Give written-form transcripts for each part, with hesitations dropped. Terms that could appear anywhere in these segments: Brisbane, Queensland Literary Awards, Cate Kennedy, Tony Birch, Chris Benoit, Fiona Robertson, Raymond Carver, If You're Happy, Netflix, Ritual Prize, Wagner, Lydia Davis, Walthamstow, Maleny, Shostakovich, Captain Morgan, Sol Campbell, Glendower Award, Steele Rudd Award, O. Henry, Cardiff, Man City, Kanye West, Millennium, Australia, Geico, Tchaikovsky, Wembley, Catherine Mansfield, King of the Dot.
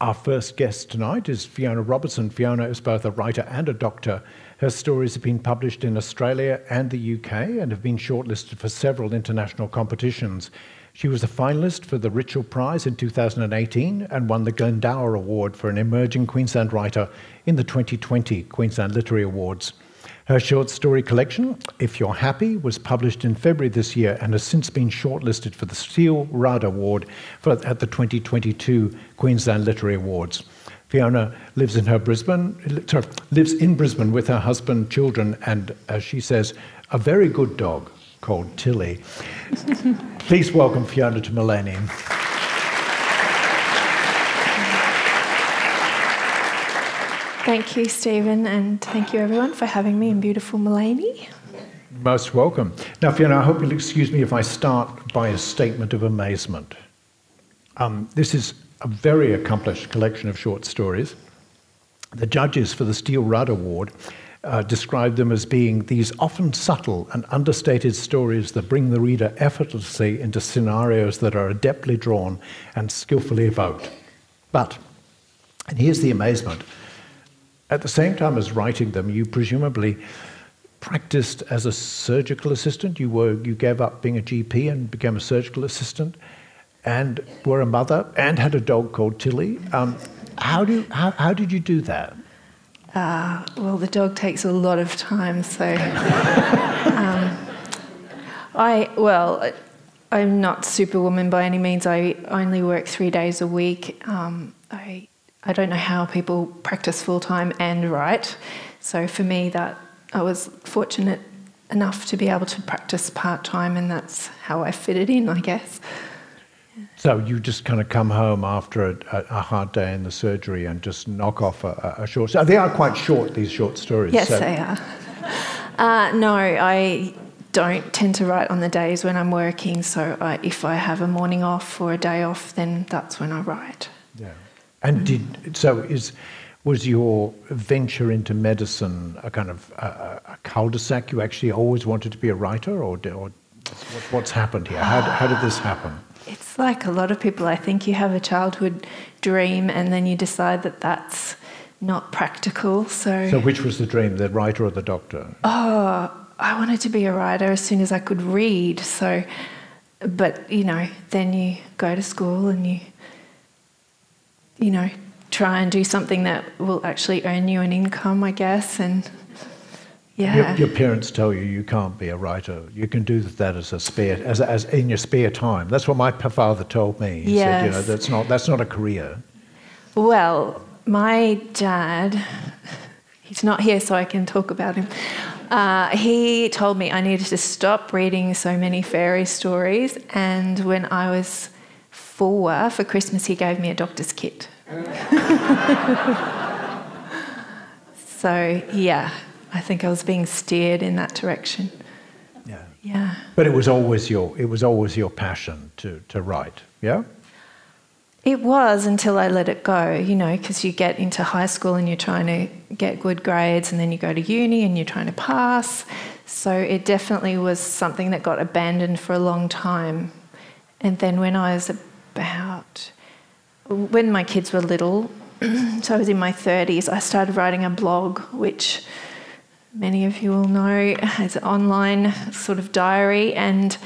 Our first guest tonight is Fiona Robertson. Fiona is both a writer and a doctor. Her stories have been published in Australia and the UK and have been shortlisted for several international competitions. She was a finalist for the Ritual Prize in 2018 and won the Glendower Award for an emerging Queensland writer in the 2020 Queensland Literary Awards. Her short story collection, If You're Happy, was published in February this year and has since been shortlisted for the Steele Rudd Award at the 2022 Queensland Literary Awards. Fiona lives in Brisbane with her husband, children, and, as she says, a very good dog called Tilly. Please welcome Fiona to Millennium. Thank you, Stephen, and thank you, everyone, for having me in beautiful Maleny. Most welcome. Now, Fiona, I hope you'll excuse me if I start by a statement of amazement. This is a very accomplished collection of short stories. The judges for the Steele Rudd Award described them as being these often subtle and understated stories that bring the reader effortlessly into scenarios that are adeptly drawn and skillfully evoked. But, and here's the amazement, at the same time as writing them, you presumably practiced as a surgical assistant. You gave up being a GP and became a surgical assistant and were a mother and had a dog called Tilly. How did you do that? Well, the dog takes a lot of time, so... I'm not Superwoman by any means. I only work 3 days a week. I don't know how people practice full-time and write. So for me, that I was fortunate enough to be able to practice part-time, and that's how I fit it in, I guess. So you just kind of come home after a hard day in the surgery and just knock off a short... They are quite short, these short stories. Yes, so. They are. No, I don't tend to write on the days when I'm working, so if I have a morning off or a day off, then that's when I write. Yeah. And was your venture into medicine a kind of a cul-de-sac? You actually always wanted to be a writer, or what's happened here? How did this happen? It's like a lot of people. I think you have a childhood dream, and then you decide that that's not practical. So which was the dream, the writer or the doctor? Oh, I wanted to be a writer as soon as I could read. So, but then you go to school and you try and do something that will actually earn you an income, I guess, and yeah. Your parents tell you can't be a writer. You can do that as in your spare time. That's what my father told me. He said, that's not a career. Well, my dad, he's not here, so I can talk about him. He told me I needed to stop reading so many fairy stories, and when I was four, for Christmas, he gave me a doctor's kit. So, yeah, I think I was being steered in that direction. Yeah. Yeah. But it was always your passion to write, yeah? It was until I let it go, because you get into high school and you're trying to get good grades, and then you go to uni and you're trying to pass. So it definitely was something that got abandoned for a long time. And then when I was when my kids were little, so I was in my 30s, I started writing a blog, which many of you will know is an online sort of diary, and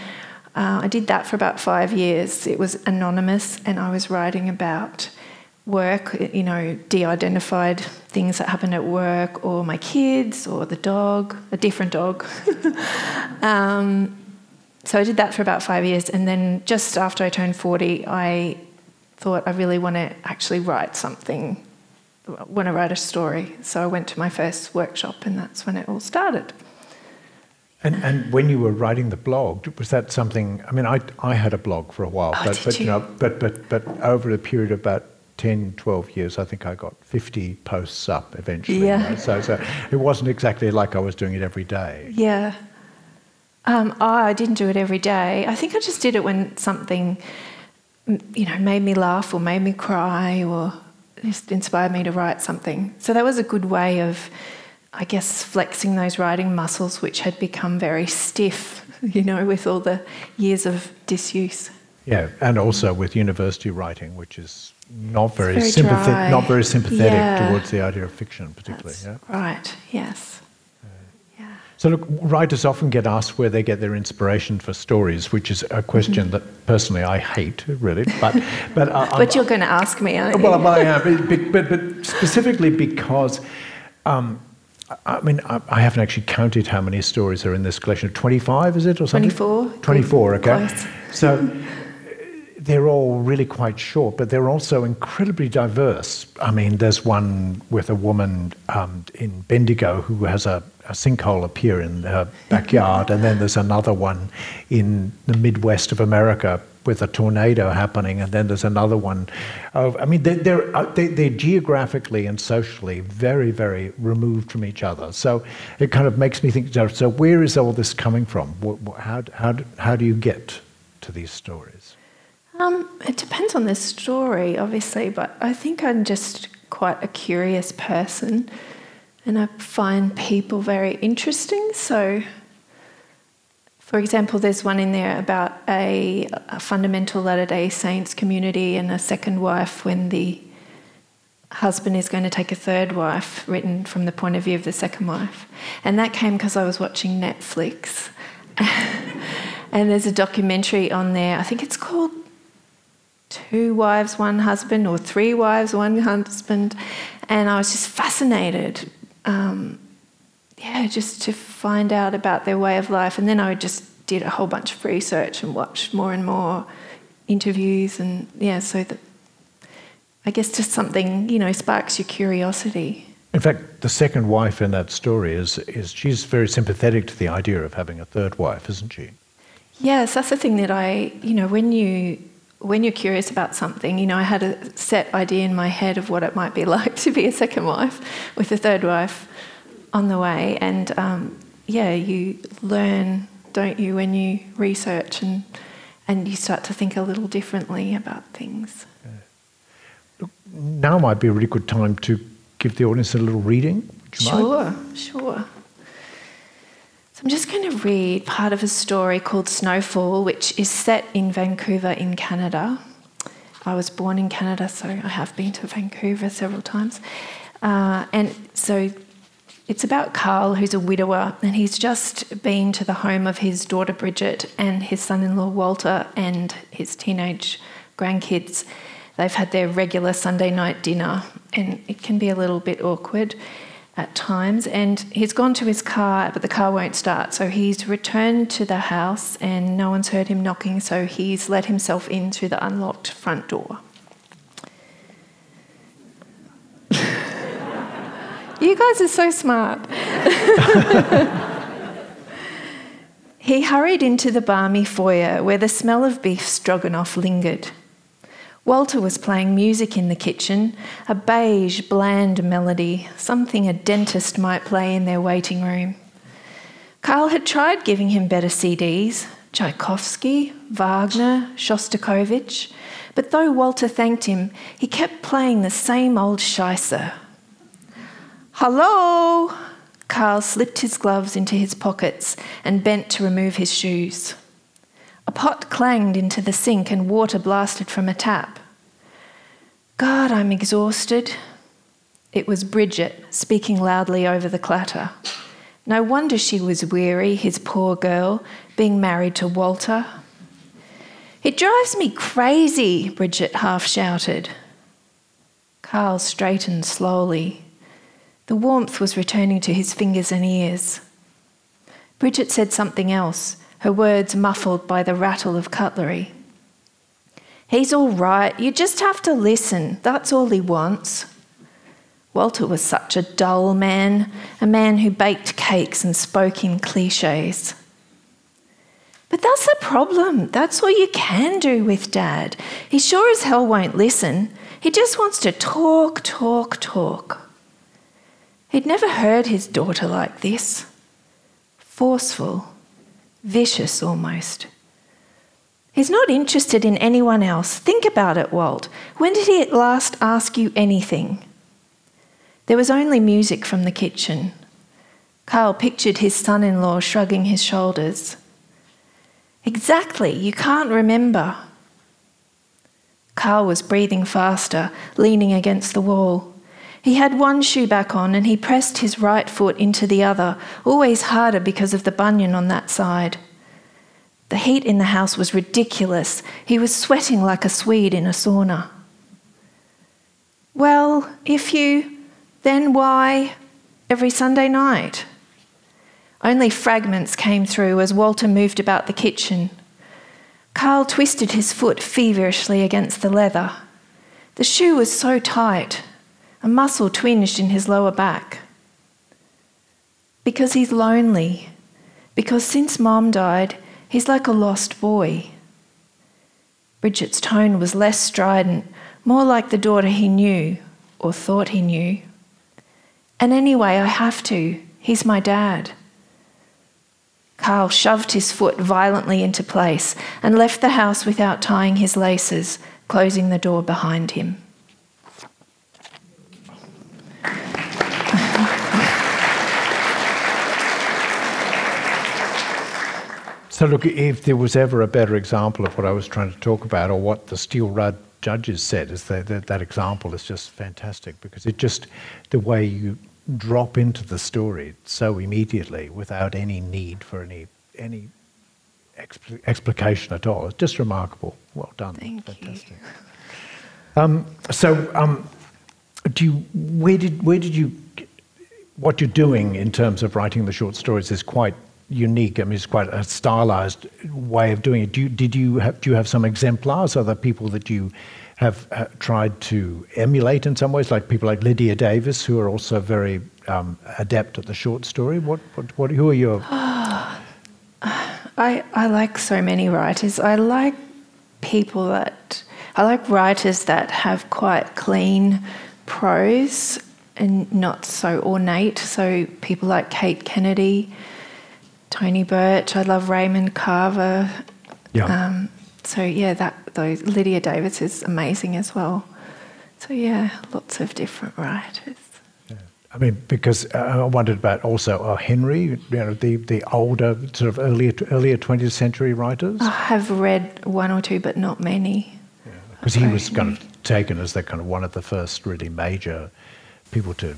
I did that for about 5 years. It was anonymous, and I was writing about work, de-identified things that happened at work, or my kids, or the dog, a different dog. So I did that for about 5 years, and then just after I turned 40, I thought I really want to actually write something. I want to write a story. So I went to my first workshop, and that's when it all started. And when you were writing the blog, was that something? I mean, I had a blog for a while, but over a period of about 10, 12 years, I think I got 50 posts up eventually. Yeah. Right? So it wasn't exactly like I was doing it every day. Yeah. I didn't do it every day. I think I just did it when something, made me laugh or made me cry or just inspired me to write something. So that was a good way of, I guess, flexing those writing muscles which had become very stiff, with all the years of disuse. Yeah, and also with university writing, which is not very sympathetic towards the idea of fiction, particularly. That's right. Yes. So look, writers often get asked where they get their inspiration for stories, which is a question that personally I hate, really. But you're going to ask me, aren't you? Well, I am, but specifically because, I haven't actually counted how many stories are in this collection. 25, is it, or something? 24, okay. Close. So they're all really quite short, but they're also incredibly diverse. I mean, there's one with a woman in Bendigo who has a sinkhole appear in her backyard, and then there's another one in the Midwest of America with a tornado happening, and then there's another one. They're geographically and socially very, very removed from each other. So it kind of makes me think, so where is all this coming from? How do you get to these stories? It depends on the story, obviously, but I think I'm just quite a curious person. And I find people very interesting. So, for example, there's one in there about a fundamental Latter-day Saints community and a second wife when the husband is going to take a third wife, written from the point of view of the second wife. And that came because I was watching Netflix. And there's a documentary on there. I think it's called Two Wives, One Husband, or Three Wives, One Husband. And I was just fascinated. Just to find out about their way of life. And then I just did a whole bunch of research and watched more and more interviews. And, so that I guess just something, sparks your curiosity. In fact, the second wife in that story is she's very sympathetic to the idea of having a third wife, isn't she? Yes, that's the thing that I, when you're curious about something, I had a set idea in my head of what it might be like to be a second wife with a third wife on the way. And, you learn, don't you, when you research and you start to think a little differently about things. Look, now might be a really good time to give the audience a little reading. Sure. So I'm just going to read part of a story called Snowfall, which is set in Vancouver in Canada. I was born in Canada, so I have been to Vancouver several times. And so it's about Carl, who's a widower, and he's just been to the home of his daughter Bridget and his son-in-law Walter and his teenage grandkids. They've had their regular Sunday night dinner, and it can be a little bit awkward at times, and he's gone to his car, but the car won't start, so he's returned to the house and no one's heard him knocking, so he's let himself in through the unlocked front door. You guys are so smart. He hurried into the balmy foyer where the smell of beef stroganoff lingered. Walter was playing music in the kitchen, a beige, bland melody, something a dentist might play in their waiting room. Carl had tried giving him better CDs, Tchaikovsky, Wagner, Shostakovich, but though Walter thanked him, he kept playing the same old scheisser. "Hello!" Carl slipped his gloves into his pockets and bent to remove his shoes. A pot clanged into the sink and water blasted from a tap. "God, I'm exhausted." It was Bridget, speaking loudly over the clatter. No wonder she was weary, his poor girl, being married to Walter. "It drives me crazy," Bridget half shouted. Carl straightened slowly. The warmth was returning to his fingers and ears. Bridget said something else, her words muffled by the rattle of cutlery. "He's all right. You just have to listen. That's all he wants." Walter was such a dull man, a man who baked cakes and spoke in clichés. "But that's the problem. That's all you can do with Dad. He sure as hell won't listen. He just wants to talk, talk, talk." He'd never heard his daughter like this. Forceful. Vicious almost. "He's not interested in anyone else. Think about it, Walt. When did he at last ask you anything?" There was only music from the kitchen. Carl pictured his son-in-law shrugging his shoulders. "Exactly. You can't remember." Carl was breathing faster, leaning against the wall. He had one shoe back on and he pressed his right foot into the other, always harder because of the bunion on that side. The heat in the house was ridiculous. He was sweating like a Swede in a sauna. Well, if you... then why... every Sunday night? Only fragments came through as Walter moved about the kitchen. Carl twisted his foot feverishly against the leather. The shoe was so tight, a muscle twinged in his lower back. Because he's lonely. Because since Mom died, he's like a lost boy. Bridget's tone was less strident, more like the daughter he knew, or thought he knew. And anyway, I have to. He's my dad. Carl shoved his foot violently into place and left the house without tying his laces, closing the door behind him. So look, if there was ever a better example of what I was trying to talk about, or what the Steele Rudd judges said, is that example is just fantastic, because it just, the way you drop into the story so immediately without any need for any explication at all. It's just remarkable. Well done. Fantastic. You. What you're doing in terms of writing the short stories is quite unique. I mean, it's quite a stylized way of doing it. Do you have some exemplars? Are there people that you have tried to emulate in some ways, like people like Lydia Davis, who are also very adept at the short story? What? Who are your? I like so many writers. I like writers that have quite clean prose and not so ornate. So people like Cate Kennedy, Tony Birch. I love Raymond Carver. Yeah. Lydia Davis is amazing as well. So yeah, lots of different writers. Yeah. I mean, because I wondered about also O. Henry, the older sort of earlier 20th century writers. I have read one or two, but not many. Because he was kind of taken as the kind of one of the first really major people to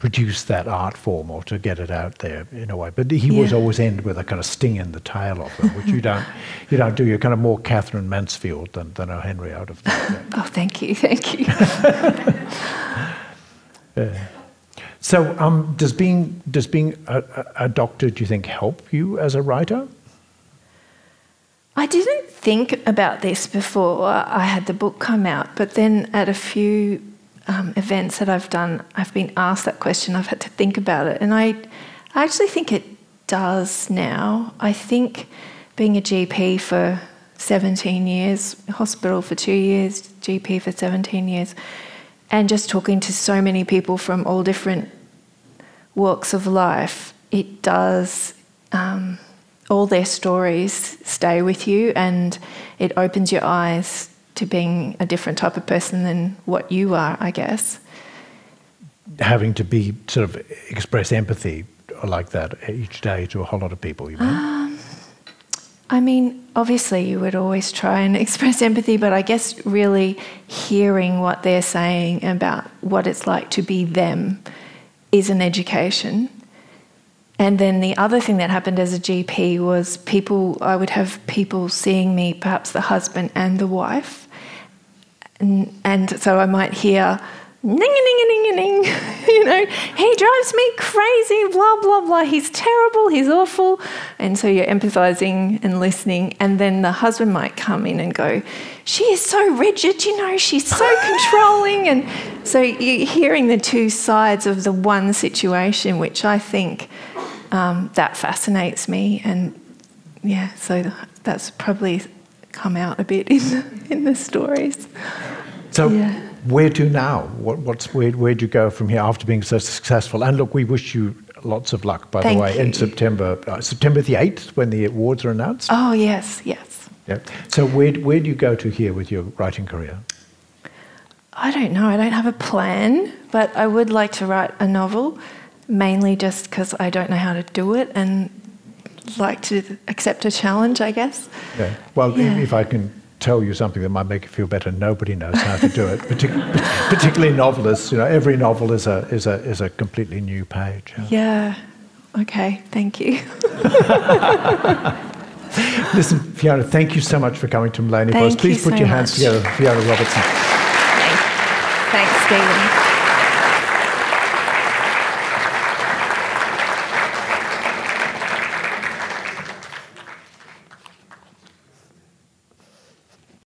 produce that art form or to get it out there in a way, but he was always end with a kind of sting in the tail of them, which you don't do. You're kind of more Catherine Mansfield than O. Henry out of that. Oh, thank you. Yeah. So, does being a doctor, do you think, help you as a writer? I didn't think about this before I had the book come out, but then at a few events that I've done, I've been asked that question, I've had to think about it, and I actually think it does now. I think being a GP for 17 years, hospital for 2 years, GP for 17 years, and just talking to so many people from all different walks of life, it does, all their stories stay with you, and it opens your eyes to being a different type of person than what you are, I guess. Having to be sort of express empathy like that each day to a whole lot of people, you mean? I mean, obviously you would always try and express empathy, but I guess really hearing what they're saying about what it's like to be them is an education. And then the other thing that happened as a GP was I would have people seeing me, perhaps the husband and the wife, and so I might hear, ning-a-ning-a-ning-a-ning, he drives me crazy, blah, blah, blah, he's terrible, he's awful. And so you're empathising and listening, and then the husband might come in and go, she is so rigid, she's so controlling. And so you're hearing the two sides of the one situation, which I think... that fascinates me, and yeah, so that's probably come out a bit in the stories. So yeah. Where to now? Where do you go from here after being so successful? And look, we wish you lots of luck, by the way, you. In September the 8th, when the awards are announced. Oh, yes. Yeah. So where do you go to here with your writing career? I don't know. I don't have a plan, but I would like to write a novel. Mainly just because I don't know how to do it and like to accept a challenge, I guess. Yeah. Well, if I can tell you something that might make you feel better. Nobody knows how to do it, particularly novelists. You know, every novel is a completely new page. Yeah. Okay. Thank you. Listen, Fiona, thank you so much for coming to Maleny Voice. Please put your hands together for Fiona Robertson. Thanks, Stephen.